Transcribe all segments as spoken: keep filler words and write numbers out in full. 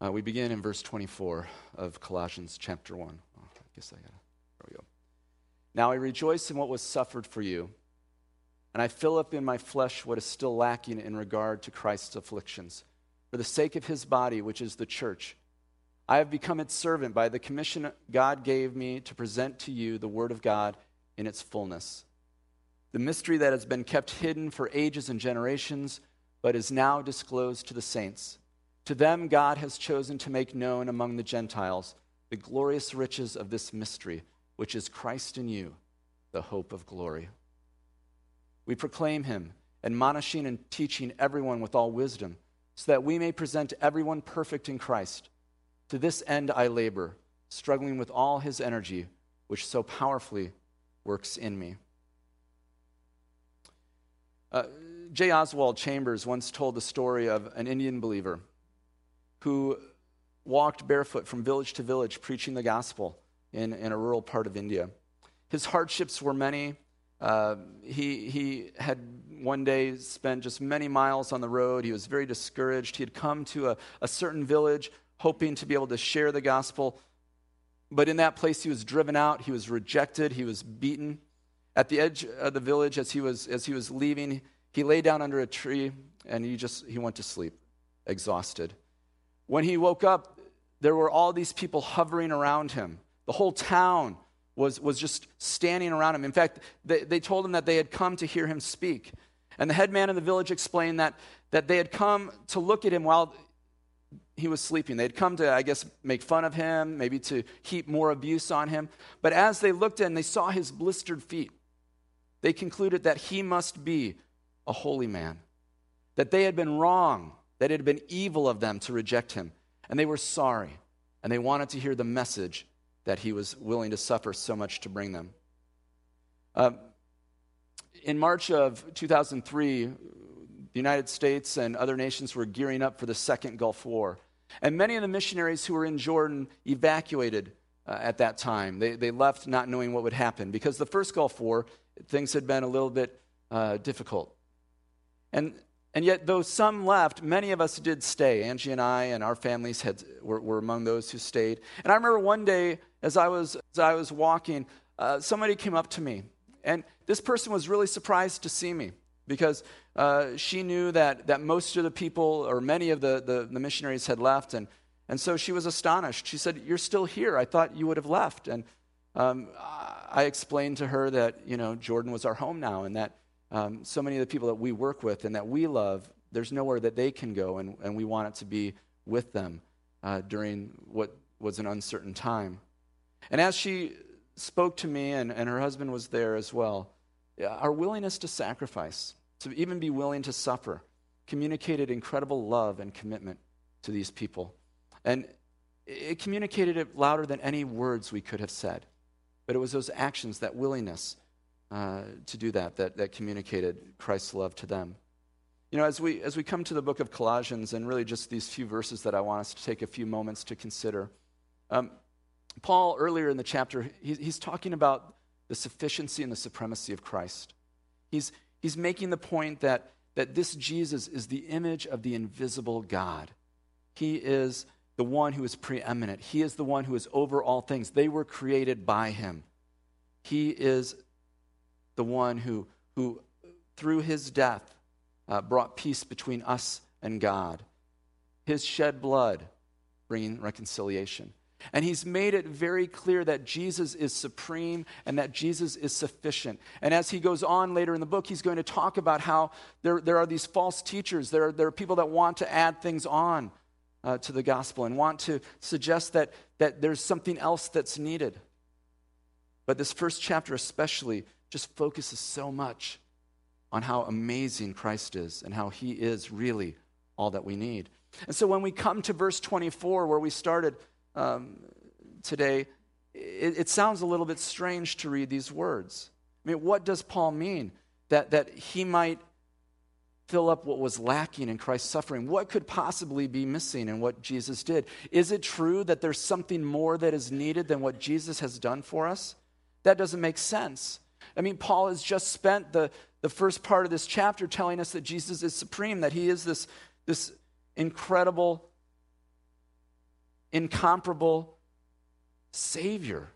Uh, we begin in verse twenty-four of Colossians chapter one. Oh, I guess I gotta, there we go. Now I rejoice in what was suffered for you, and I fill up in my flesh what is still lacking in regard to Christ's afflictions, for the sake of his body, which is the church. I have become its servant by the commission God gave me to present to you the word of God in its fullness. The mystery that has been kept hidden for ages and generations, but is now disclosed to the saints. To them, God has chosen to make known among the Gentiles the glorious riches of this mystery, which is Christ in you, the hope of glory. We proclaim him, admonishing and teaching everyone with all wisdom, so that we may present everyone perfect in Christ. To this end I labor, struggling with all his energy, which so powerfully works in me. Uh, J. Oswald Chambers once told the story of an Indian believer who walked barefoot from village to village preaching the gospel in, in a rural part of India. His hardships were many. Uh, he, he had one day spent just many miles on the road. He was very discouraged. He had come to a, a certain village hoping to be able to share the gospel. But in that place, he was driven out. He was rejected. He was beaten. At the edge of the village, as he was, as he was leaving, he lay down under a tree, and he just he went to sleep, exhausted. When he woke up, there were all these people hovering around him. The whole town was, was just standing around him. In fact, they, they told him that they had come to hear him speak. And the headman of the village explained that, that they had come to look at him while he was sleeping. They had come to, I guess, make fun of him, maybe to heap more abuse on him. But as they looked in, they saw his blistered feet. They concluded that he must be a holy man, that they had been wrong, that it had been evil of them to reject him. And they were sorry, and they wanted to hear the message that he was willing to suffer so much to bring them. Uh, in March of two thousand three, the United States and other nations were gearing up for the Second Gulf War. And many of the missionaries who were in Jordan evacuated uh, at that time. They, they left not knowing what would happen, because the first Gulf War, things had been a little bit uh, difficult. And And yet, though some left, many of us did stay. Angie and I and our families had, were, were among those who stayed. And I remember one day, as I was as I was walking, uh, somebody came up to me. And this person was really surprised to see me, because uh, she knew that that most of the people, or many of the, the, the missionaries had left. And, and so she was astonished. She said, "You're still here. I thought you would have left." And um, I explained to her that, you know, Jordan was our home now, and that Um, so many of the people that we work with and that we love, there's nowhere that they can go, and, and we want it to be with them uh, during what was an uncertain time. And as she spoke to me, and, and her husband was there as well, our willingness to sacrifice, to even be willing to suffer, communicated incredible love and commitment to these people. And it communicated it louder than any words we could have said. But it was those actions, that willingness Uh, to do that, that, that communicated Christ's love to them. You know, as we as we come to the book of Colossians, and really just these few verses that I want us to take a few moments to consider, um, Paul, earlier in the chapter, he, he's talking about the sufficiency and the supremacy of Christ. He's he's making the point that that this Jesus is the image of the invisible God. He is the one who is preeminent. He is the one who is over all things. They were created by him. He is the one who, who through his death, uh, brought peace between us and God. His shed blood bringing reconciliation. And he's made it very clear that Jesus is supreme and that Jesus is sufficient. And as he goes on later in the book, he's going to talk about how there, there are these false teachers. There are, there are people that want to add things on uh, to the gospel and want to suggest that, that there's something else that's needed. But this first chapter especially just focuses so much on how amazing Christ is and how he is really all that we need. And so when we come to verse twenty-four, where we started um, today, it, it sounds a little bit strange to read these words. I mean, what does Paul mean? That, that he might fill up what was lacking in Christ's suffering? What could possibly be missing in what Jesus did? Is it true that there's something more that is needed than what Jesus has done for us? That doesn't make sense. I mean, Paul has just spent the, the first part of this chapter telling us that Jesus is supreme, that he is this, this incredible incomparable Savior.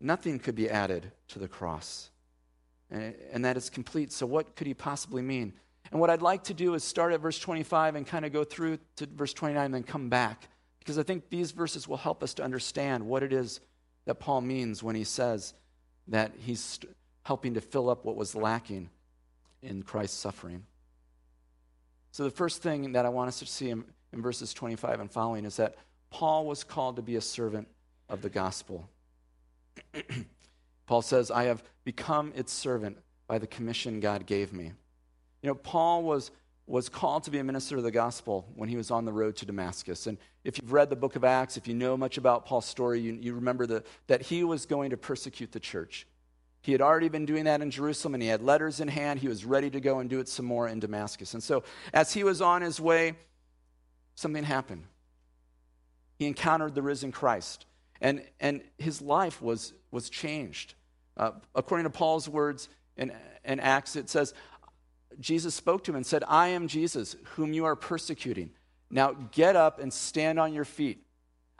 Nothing could be added to the cross. And that is complete. So what could he possibly mean? And what I'd like to do is start at verse twenty-five and kind of go through to verse twenty-nine and then come back, because I think these verses will help us to understand what it is that Paul means when he says that he's helping to fill up what was lacking in Christ's suffering. So the first thing that I want us to see in, in verses twenty-five and following is that Paul was called to be a servant of the gospel. Paul says, I have become its servant by the commission God gave me. You know, Paul was, was called to be a minister of the gospel when he was on the road to Damascus. And if you've read the book of Acts, if you know much about Paul's story, you, you remember the, that he was going to persecute the church. He had already been doing that in Jerusalem, and he had letters in hand. He was ready to go and do it some more in Damascus. And so as he was on his way, something happened. He encountered the risen Christ, and, and his life was, was changed. Uh, according to Paul's words in, in Acts, it says, Jesus spoke to him and said, I am Jesus, whom you are persecuting. Now get up and stand on your feet.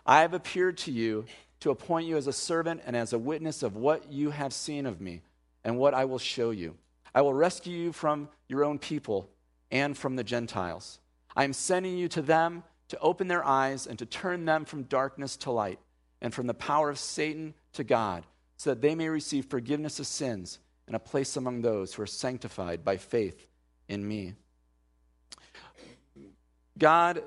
I have appeared to you to appoint you as a servant and as a witness of what you have seen of me and what I will show you. I will rescue you from your own people and from the Gentiles. I am sending you to them to open their eyes and to turn them from darkness to light and from the power of Satan to God, so that they may receive forgiveness of sins and a place among those who are sanctified by faith in me. God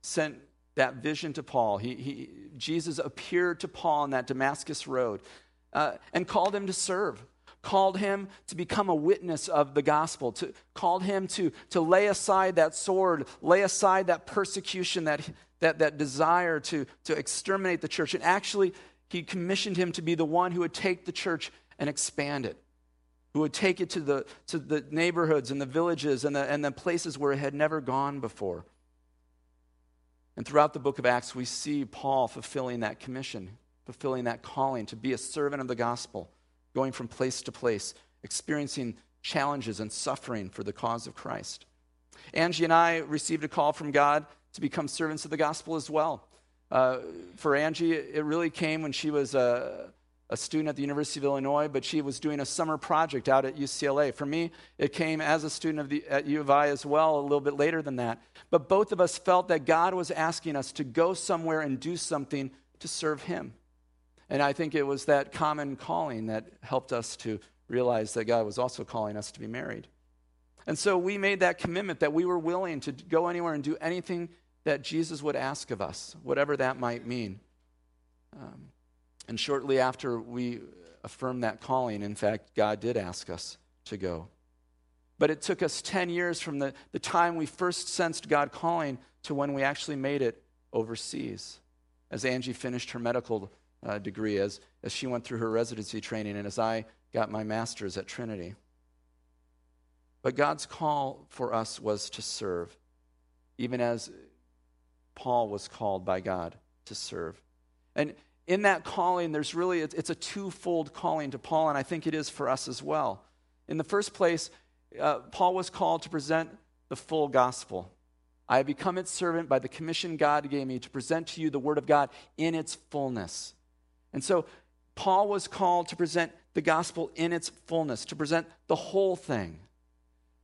sent that vision to Paul. He, he, Jesus appeared to Paul on that Damascus road uh, and called him to serve, called him to become a witness of the gospel, to, called him to, to lay aside that sword, lay aside that persecution, that, that, that desire to, to exterminate the church. And actually, he commissioned him to be the one who would take the church and expand it, who would take it to the to the neighborhoods and the villages and the, and the places where it had never gone before. And throughout the book of Acts, we see Paul fulfilling that commission, fulfilling that calling to be a servant of the gospel, going from place to place, experiencing challenges and suffering for the cause of Christ. Angie and I received a call from God to become servants of the gospel as well. Uh, for Angie, it really came when she was a... Uh, a student at the University of Illinois, but she was doing a summer project out at U C L A. For me, it came as a student of the, at U of I as well, a little bit later than that. But both of us felt that God was asking us to go somewhere and do something to serve him. And I think it was that common calling that helped us to realize that God was also calling us to be married. And so we made that commitment that we were willing to go anywhere and do anything that Jesus would ask of us, whatever that might mean. Um, And shortly after we affirmed that calling, in fact, God did ask us to go. But it took us ten years from the, the time we first sensed God calling to when we actually made it overseas. As Angie finished her medical uh, degree, as, as she went through her residency training, and as I got my master's at Trinity. But God's call for us was to serve, even as Paul was called by God to serve. And in that calling, there's really, it's a twofold calling to Paul, and I think it is for us as well. In the first place, uh, Paul was called to present the full gospel. I have become its servant by the commission God gave me to present to you the word of God in its fullness. And so Paul was called to present the gospel in its fullness, to present the whole thing,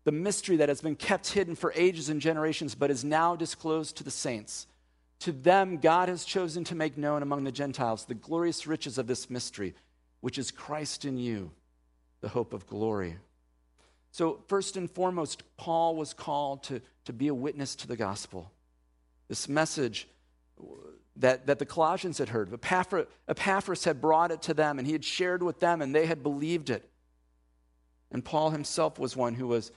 the mystery that has been kept hidden for ages and generations, but is now disclosed to the saints. To them, God has chosen to make known among the Gentiles the glorious riches of this mystery, which is Christ in you, the hope of glory. So first and foremost, Paul was called to, to be a witness to the gospel. This message that, that the Colossians had heard, Epaphras, Epaphras had brought it to them, and he had shared with them, and they had believed it. And Paul himself was one who was,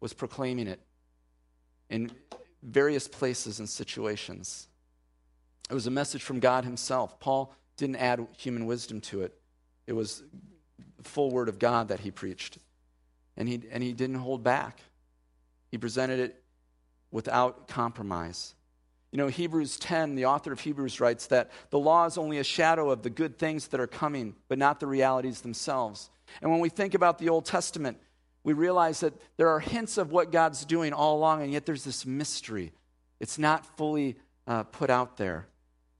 was proclaiming it in various places and situations. It was a message from God himself. Paul didn't add human wisdom to it. It was the full word of God that he preached. And he, and he didn't hold back. He presented it without compromise. You know, Hebrews ten, the author of Hebrews writes that the law is only a shadow of the good things that are coming, but not the realities themselves. And when we think about the Old Testament, we realize that there are hints of what God's doing all along, and yet there's this mystery. It's not fully uh, put out there.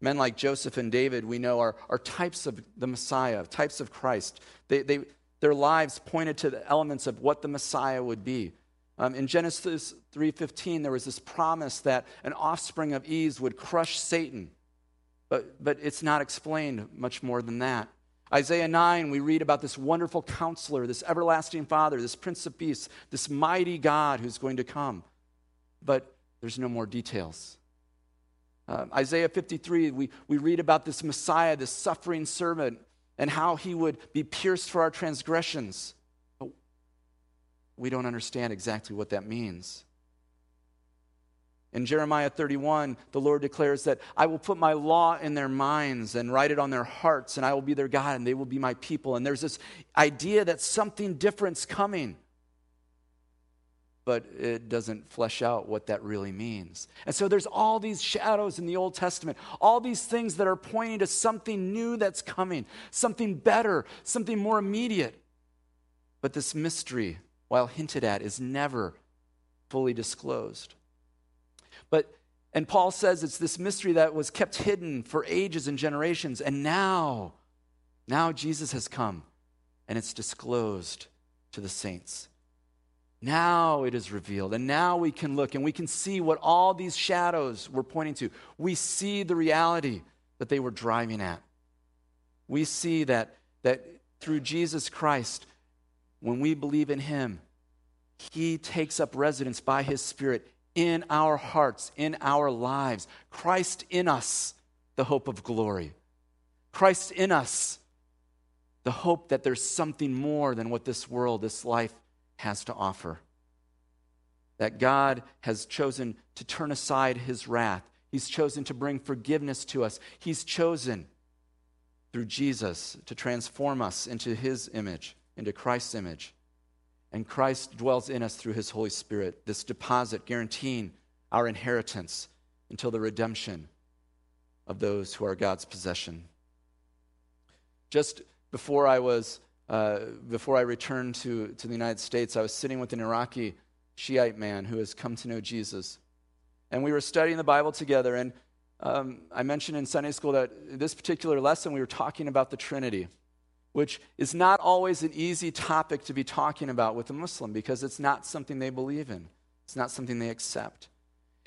Men like Joseph and David, we know, are, are types of the Messiah, types of Christ. They, they, their lives pointed to the elements of what the Messiah would be. Um, in Genesis three fifteen, there was this promise that an offspring of Eve would crush Satan. But, but it's not explained much more than that. Isaiah nine, we read about this wonderful counselor, this everlasting Father, this Prince of Peace, this mighty God who's going to come. But there's no more details. Um, Isaiah fifty-three, we, we read about this Messiah, this suffering servant, and how he would be pierced for our transgressions. But we don't understand exactly what that means. In Jeremiah thirty-one, the Lord declares that I will put my law in their minds and write it on their hearts, and I will be their God, and they will be my people. And there's this idea that something different's coming. But it doesn't flesh out what that really means. And so there's all these shadows in the Old Testament, all these things that are pointing to something new that's coming, something better, something more immediate. But this mystery, while hinted at, is never fully disclosed. But, and Paul says it's this mystery that was kept hidden for ages and generations, and now, now Jesus has come, and it's disclosed to the saints. Now it is revealed, and now we can look, and we can see what all these shadows were pointing to. We see the reality that they were driving at. We see that, that through Jesus Christ, when we believe in him, he takes up residence by his Spirit in our hearts, in our lives. Christ in us, the hope of glory. Christ in us, the hope that there's something more than what this world, this life, has to offer. That God has chosen to turn aside his wrath. He's chosen to bring forgiveness to us. He's chosen through Jesus to transform us into his image, into Christ's image. And Christ dwells in us through his Holy Spirit, this deposit guaranteeing our inheritance until the redemption of those who are God's possession. Just before I was Uh, before I returned to, to the United States, I was sitting with an Iraqi Shiite man who has come to know Jesus. And we were studying the Bible together, and um, I mentioned in Sunday school that this particular lesson we were talking about the Trinity, which is not always an easy topic to be talking about with a Muslim because it's not something they believe in. It's not something they accept.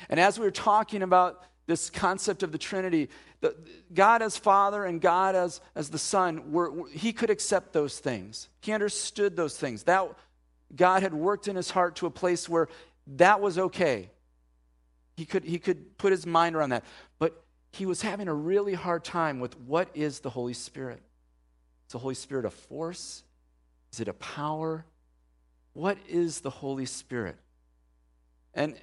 And as we were talking about this concept of the Trinity, the, God as Father and God as, as the Son, were, were, he could accept those things. He understood those things. That God had worked in his heart to a place where that was okay. He could, he could put his mind around that. But he was having a really hard time with what is the Holy Spirit. Is the Holy Spirit a force? Is it a power? What is the Holy Spirit? And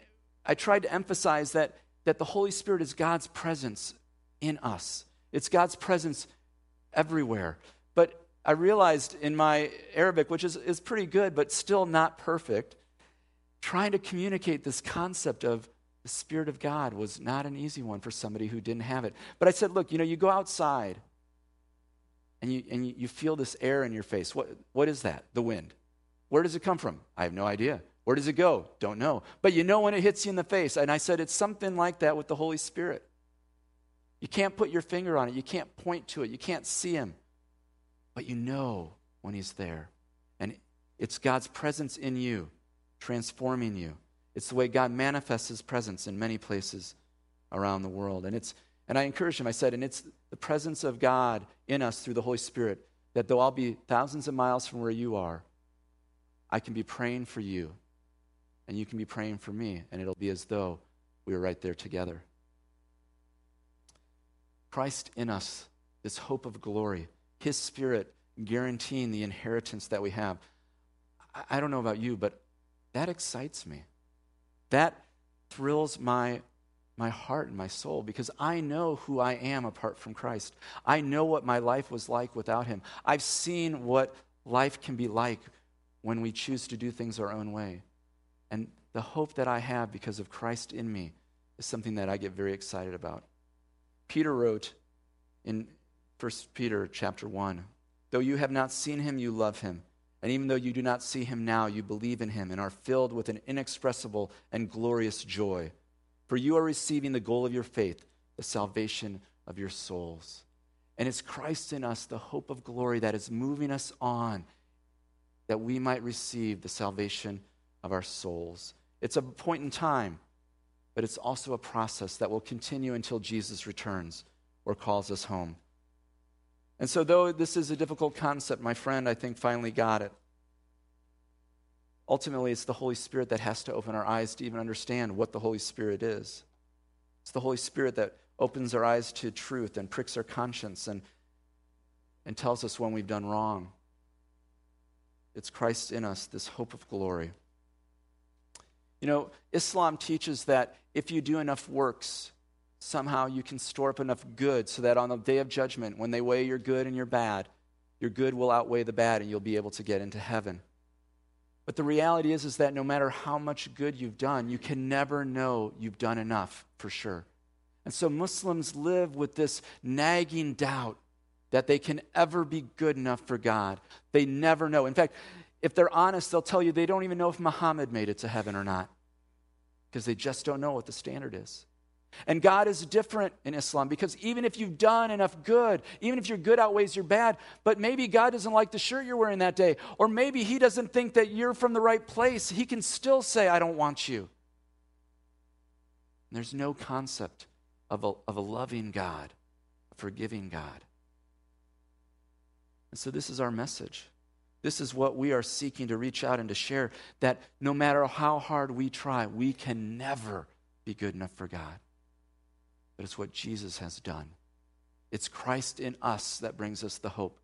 I tried to emphasize that that the Holy Spirit is God's presence in us. It's God's presence everywhere. But I realized in my Arabic, which is, is pretty good, but still not perfect, trying to communicate this concept of the Spirit of God was not an easy one for somebody who didn't have it. But I said, look, you know, you go outside and you and you feel this air in your face. What what is that? The wind. Where does it come from? I have no idea. Where does it go? Don't know. But you know when it hits you in the face. And I said, it's something like that with the Holy Spirit. You can't put your finger on it. You can't point to it. You can't see him. But you know when he's there. And it's God's presence in you, transforming you. It's the way God manifests his presence in many places around the world. And it's and I encouraged him. I said, and it's the presence of God in us through the Holy Spirit that though I'll be thousands of miles from where you are, I can be praying for you. And you can be praying for me, and it'll be as though we were right there together. Christ in us, this hope of glory, his Spirit guaranteeing the inheritance that we have. I don't know about you, but that excites me. That thrills my, my heart and my soul because I know who I am apart from Christ. I know what my life was like without him. I've seen what life can be like when we choose to do things our own way. And the hope that I have because of Christ in me is something that I get very excited about. Peter wrote in First Peter chapter one, though you have not seen him, you love him. And even though you do not see him now, you believe in him and are filled with an inexpressible and glorious joy. For you are receiving the goal of your faith, the salvation of your souls. And it's Christ in us, the hope of glory, that is moving us on, that we might receive the salvation of our souls. It's a point in time, but it's also a process that will continue until Jesus returns or calls us home. And so though this is a difficult concept, my friend, I think, finally got it. Ultimately, it's the Holy Spirit that has to open our eyes to even understand what the Holy Spirit is. It's the Holy Spirit that opens our eyes to truth and pricks our conscience and, and tells us when we've done wrong. It's Christ in us, this hope of glory. You know, Islam teaches that if you do enough works, somehow you can store up enough good so that on the day of judgment, when they weigh your good and your bad, your good will outweigh the bad and you'll be able to get into heaven. But the reality is, is that no matter how much good you've done, you can never know you've done enough for sure. And so Muslims live with this nagging doubt that they can ever be good enough for God. They never know. In fact, if they're honest, they'll tell you they don't even know if Muhammad made it to heaven or not, because they just don't know what the standard is. And God is different in Islam, because even if you've done enough good, even if your good outweighs your bad, but maybe God doesn't like the shirt you're wearing that day, or maybe he doesn't think that you're from the right place, he can still say, I don't want you. And there's no concept of a, of a loving God, a forgiving God. And so this is our message. This is what we are seeking to reach out and to share, that no matter how hard we try, we can never be good enough for God. But it's what Jesus has done. It's Christ in us that brings us the hope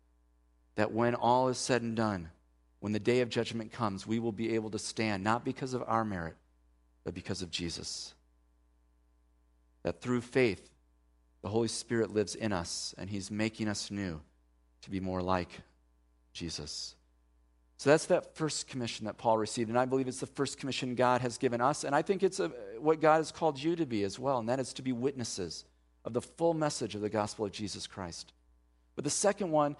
that when all is said and done, when the day of judgment comes, we will be able to stand, not because of our merit, but because of Jesus. That through faith, the Holy Spirit lives in us, and he's making us new to be more like Jesus. So that's that first commission that Paul received, and I believe it's the first commission God has given us, and I think it's a, what God has called you to be as well, and that is to be witnesses of the full message of the gospel of Jesus Christ. But the second one,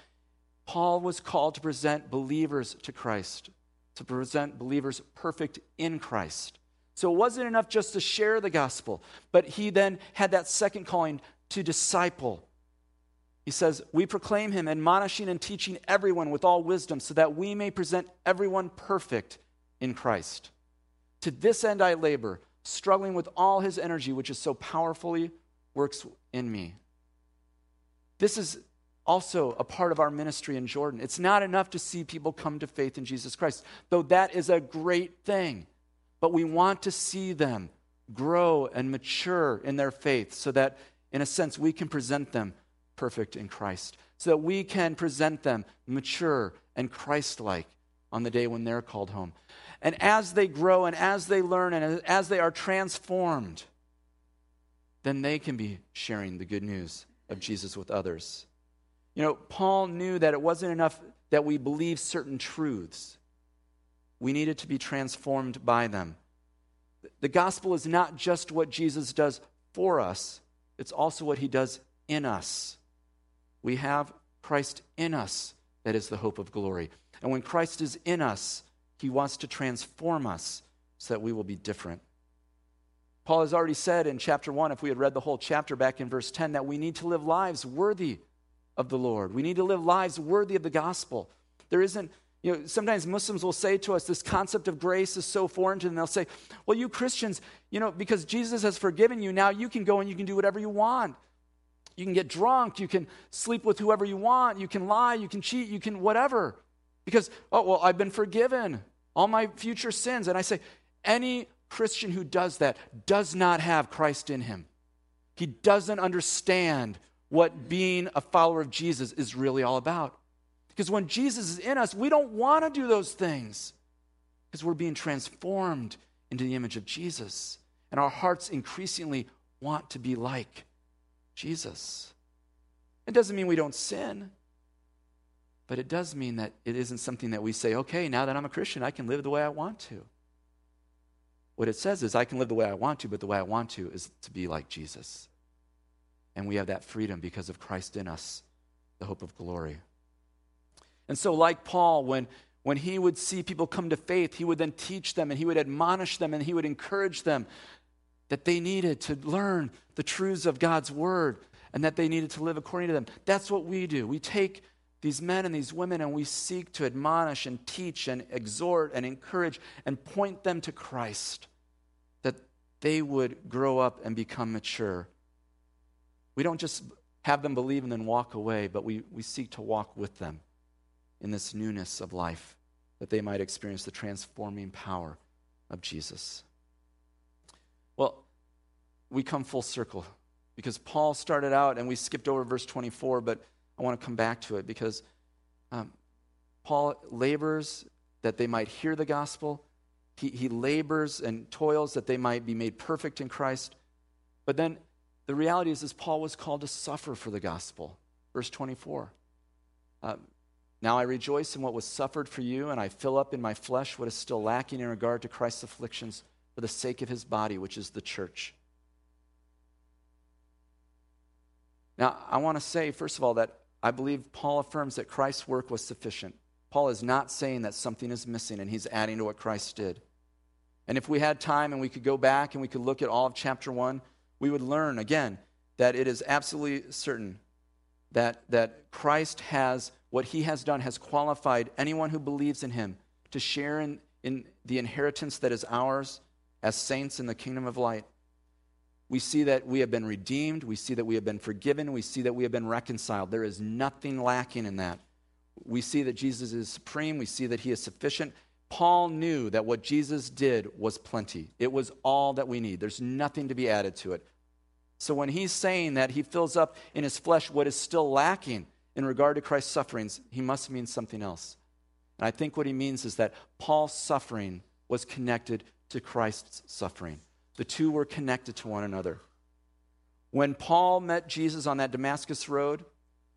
Paul was called to present believers to Christ, to present believers perfect in Christ. So it wasn't enough just to share the gospel, but he then had that second calling to disciple. He says, we proclaim him, admonishing and teaching everyone with all wisdom, so that we may present everyone perfect in Christ. To this end I labor, struggling with all his energy, which is so powerfully works in me. This is also a part of our ministry in Jordan. It's not enough to see people come to faith in Jesus Christ, though that is a great thing. But we want to see them grow and mature in their faith so that, in a sense, we can present them perfect in Christ, so that we can present them mature and Christ-like on the day when they're called home. And as they grow and as they learn and as they are transformed, then they can be sharing the good news of Jesus with others. You know, Paul knew that it wasn't enough that we believe certain truths. We needed to be transformed by them. The gospel is not just what Jesus does for us, it's also what he does in us. We have Christ in us that is the hope of glory. And when Christ is in us, he wants to transform us so that we will be different. Paul has already said in chapter one, if we had read the whole chapter back in verse ten, that we need to live lives worthy of the Lord. We need to live lives worthy of the gospel. There isn't, you know, sometimes Muslims will say to us, this concept of grace is so foreign to them. They'll say, well, you Christians, you know, because Jesus has forgiven you, now you can go and you can do whatever you want. You can get drunk, you can sleep with whoever you want, you can lie, you can cheat, you can whatever. Because, oh, well, I've been forgiven, all my future sins. And I say, any Christian who does that does not have Christ in him. He doesn't understand what being a follower of Jesus is really all about. Because when Jesus is in us, we don't want to do those things, because we're being transformed into the image of Jesus. And our hearts increasingly want to be like Jesus. It doesn't mean we don't sin, but it does mean that it isn't something that we say, okay, now that I'm a Christian, I can live the way I want to. What it says is I can live the way I want to, but the way I want to is to be like Jesus. And we have that freedom because of Christ in us, the hope of glory. And so like Paul, when, when he would see people come to faith, he would then teach them and he would admonish them and he would encourage them that they needed to learn the truths of God's word and that they needed to live according to them. That's what we do. We take these men and these women and we seek to admonish and teach and exhort and encourage and point them to Christ, that they would grow up and become mature. We don't just have them believe and then walk away, but we, we seek to walk with them in this newness of life, that they might experience the transforming power of Jesus. Well, we come full circle because Paul started out, and we skipped over verse twenty-four, but I want to come back to it because um, Paul labors that they might hear the gospel. He, he labors and toils that they might be made perfect in Christ. But then the reality is, is Paul was called to suffer for the gospel. Verse twenty-four. Uh, Now I rejoice in what was suffered for you, and I fill up in my flesh what is still lacking in regard to Christ's afflictions for the sake of his body, which is the church. Now, I want to say, first of all, that I believe Paul affirms that Christ's work was sufficient. Paul is not saying that something is missing, and he's adding to what Christ did. And if we had time and we could go back and we could look at all of chapter one, we would learn, again, that it is absolutely certain that, that Christ has... what he has done has qualified anyone who believes in him to share in, in the inheritance that is ours as saints in the kingdom of light. We see that we have been redeemed. We see that we have been forgiven. We see that we have been reconciled. There is nothing lacking in that. We see that Jesus is supreme. We see that he is sufficient. Paul knew that what Jesus did was plenty. It was all that we need. There's nothing to be added to it. So when he's saying that he fills up in his flesh what is still lacking in regard to Christ's sufferings, he must mean something else. And I think what he means is that Paul's suffering was connected to Christ's suffering. The two were connected to one another. When Paul met Jesus on that Damascus road,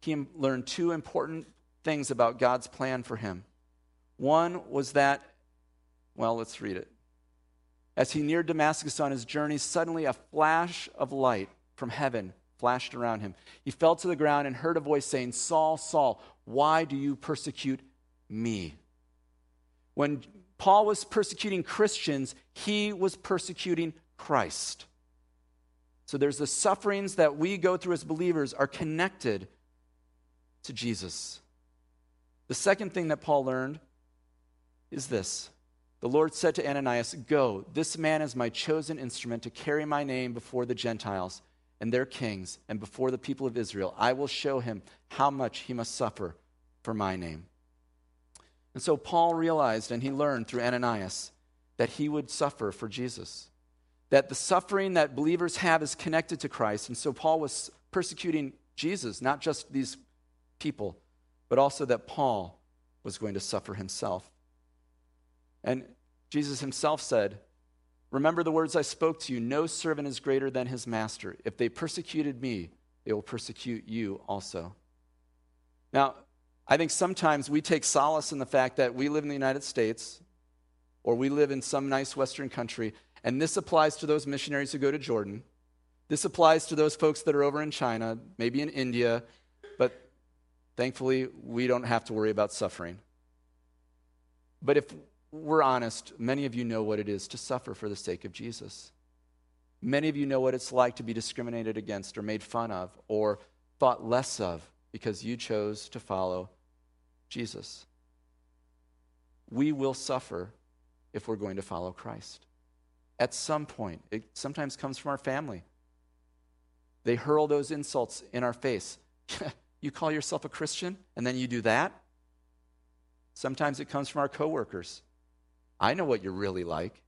he learned two important things about God's plan for him. One was that, well, let's read it. As he neared Damascus on his journey, suddenly a flash of light from heaven flashed around him. He fell to the ground and heard a voice saying, "Saul, Saul, why do you persecute me?" When Paul was persecuting Christians, he was persecuting Christ. So there's the sufferings that we go through as believers are connected to Jesus. The second thing that Paul learned is this. The Lord said to Ananias, "Go, this man is my chosen instrument to carry my name before the Gentiles and their kings, and before the people of Israel. I will show him how much he must suffer for my name." And so Paul realized, and he learned through Ananias, that he would suffer for Jesus, that the suffering that believers have is connected to Christ. And so Paul was persecuting Jesus, not just these people, but also that Paul was going to suffer himself. And Jesus himself said, "Remember the words I spoke to you, no servant is greater than his master. If they persecuted me, they will persecute you also." Now, I think sometimes we take solace in the fact that we live in the United States, or we live in some nice Western country, and this applies to those missionaries who go to Jordan. This applies to those folks that are over in China, maybe in India, but thankfully we don't have to worry about suffering. But if we're honest, many of you know what it is to suffer for the sake of Jesus. Many of you know what it's like to be discriminated against or made fun of or thought less of because you chose to follow Jesus. We will suffer if we're going to follow Christ. At some point, it sometimes comes from our family. They hurl those insults in our face. You call yourself a Christian and then you do that? Sometimes it comes from our coworkers. I know what you're really like.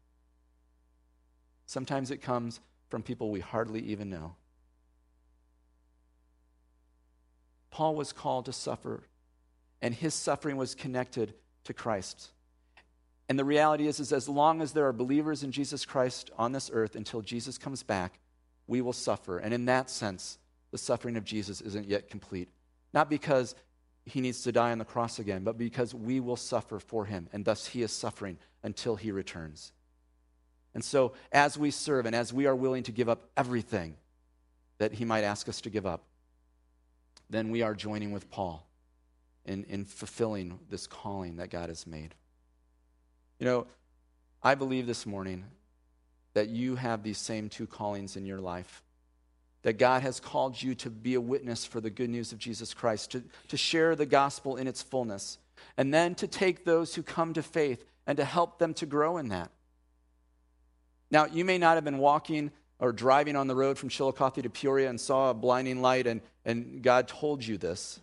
Sometimes it comes from people we hardly even know. Paul was called to suffer, and his suffering was connected to Christ. And the reality is, is as long as there are believers in Jesus Christ on this earth, until Jesus comes back, we will suffer. And in that sense, the suffering of Jesus isn't yet complete. Not because he needs to die on the cross again, but because we will suffer for him, and thus he is suffering until he returns. And so as we serve and as we are willing to give up everything that he might ask us to give up, then we are joining with Paul in, in fulfilling this calling that God has made. You know, I believe this morning that you have these same two callings in your life. that God has called you to be a witness for the good news of Jesus Christ, to, to share the gospel in its fullness, and then to take those who come to faith and to help them to grow in that. Now, you may not have been walking or driving on the road from Chillicothe to Peoria and saw a blinding light and, and God told you this.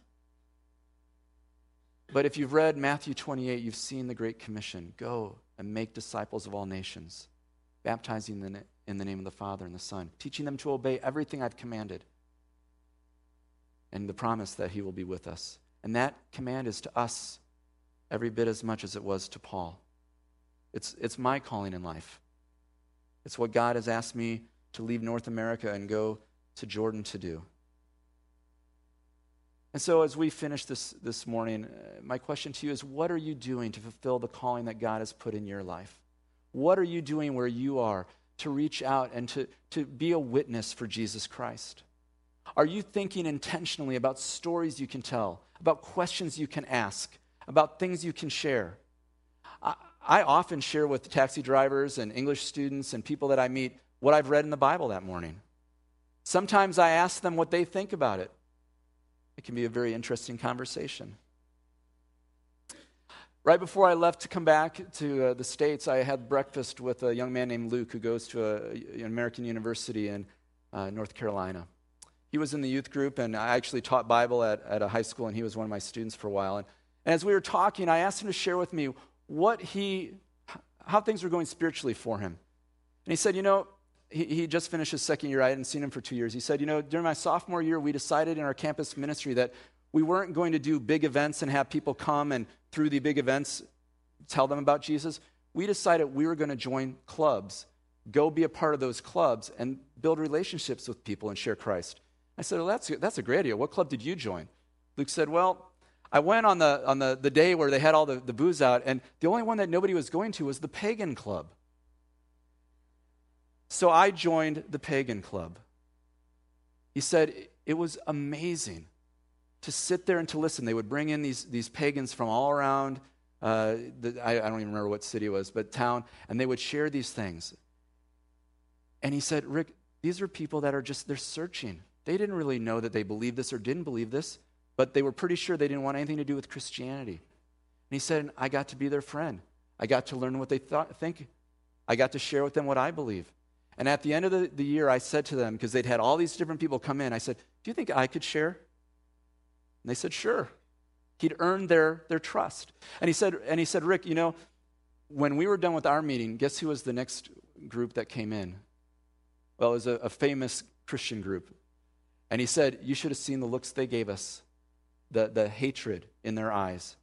But if you've read Matthew twenty-eight, you've seen the Great Commission. Go and make disciples of all nations, baptizing them in the name of the Father and the Son, teaching them to obey everything I've commanded, and the promise that he will be with us. And that command is to us every bit as much as it was to Paul. It's, it's my calling in life. It's what God has asked me to leave North America and go to Jordan to do. And so as we finish this, this morning, my question to you is, what are you doing to fulfill the calling that God has put in your life? What are you doing where you are to reach out and to, to be a witness for Jesus Christ? Are you thinking intentionally about stories you can tell, about questions you can ask, about things you can share? I, I often share with taxi drivers and English students and people that I meet what I've read in the Bible that morning. Sometimes I ask them what they think about it. It can be a very interesting conversation. Right before I left to come back to uh, the States, I had breakfast with a young man named Luke who goes to a, an American university in uh, North Carolina. He was in the youth group, and I actually taught Bible at, at a high school, and he was one of my students for a while. And, and as we were talking, I asked him to share with me what he, how things were going spiritually for him. And he said, you know, he, he just finished his second year. I hadn't seen him for two years. He said, you know, during my sophomore year, we decided in our campus ministry that we weren't going to do big events and have people come and through the big events tell them about Jesus. We decided we were going to join clubs, go be a part of those clubs, and build relationships with people and share Christ. I said, well, that's, that's a great idea. What club did you join? Luke said, well, I went on the on the, the day where they had all the, the booze out, and the only one that nobody was going to was the pagan club. So I joined the pagan club. He said, it was amazing to sit there and to listen. They would bring in these, these pagans from all around, uh, the, I, I don't even remember what city it was, but town, and they would share these things. And he said, Rick, these are people that are just, they're searching. They didn't really know that they believed this or didn't believe this, but they were pretty sure they didn't want anything to do with Christianity. And he said, I got to be their friend. I got to learn what they thought, think. I got to share with them what I believe. And at the end of the, the year, I said to them, because they'd had all these different people come in, I said, do you think I could share? And they said, sure. He'd earned their, their trust. And he said, and he said, Rick, you know, when we were done with our meeting, guess who was the next group that came in? Well, it was a, a famous Christian group. And he said, you should have seen the looks they gave us, the, the hatred in their eyes.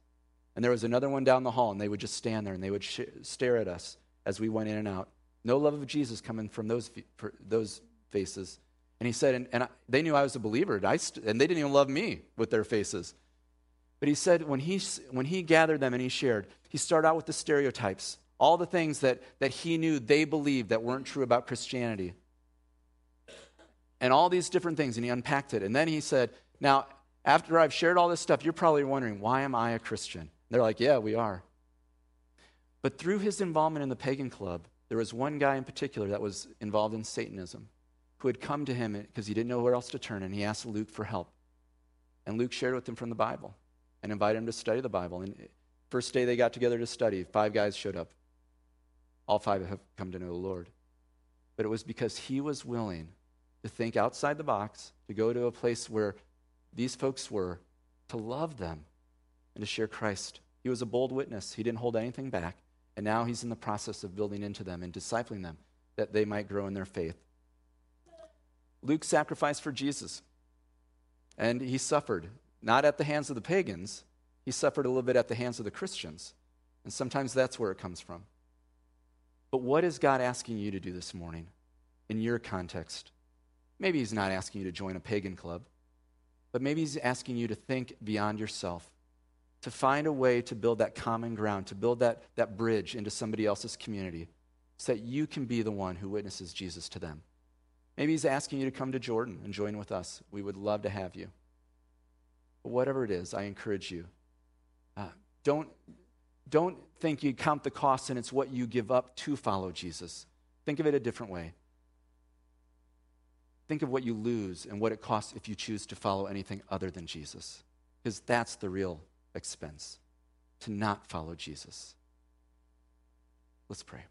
And there was another one down the hall, and they would just stand there, and they would sh- stare at us as we went in and out. No love of Jesus coming from those, those faces. And he said, and, and I, they knew I was a believer, and, I st- and they didn't even love me with their faces. But he said, when he when he gathered them and he shared, he started out with the stereotypes, all the things that, that he knew they believed that weren't true about Christianity, and all these different things, and he unpacked it. And then he said, now, after I've shared all this stuff, you're probably wondering, why am I a Christian? And they're like, yeah, we are. But through his involvement in the pagan club, there was one guy in particular that was involved in Satanism, who had come to him because he didn't know where else to turn, and he asked Luke for help. And Luke shared with him from the Bible and invited him to study the Bible. And first day they got together to study, five guys showed up. All five have come to know the Lord. But it was because he was willing to think outside the box, to go to a place where these folks were, to love them, and to share Christ. He was a bold witness. He didn't hold anything back. And now he's in the process of building into them and discipling them that they might grow in their faith. Luke sacrificed for Jesus, and he suffered, not at the hands of the pagans. He suffered a little bit at the hands of the Christians, and sometimes that's where it comes from. But what is God asking you to do this morning in your context? Maybe he's not asking you to join a pagan club, but maybe he's asking you to think beyond yourself, to find a way to build that common ground, to build that, that bridge into somebody else's community so that you can be the one who witnesses Jesus to them. Maybe he's asking you to come to Jordan and join with us. We would love to have you. But whatever it is, I encourage you. Uh, don't, don't think you count the cost and it's what you give up to follow Jesus. Think of it a different way. Think of what you lose and what it costs if you choose to follow anything other than Jesus. Because that's the real expense, to not follow Jesus. Let's pray.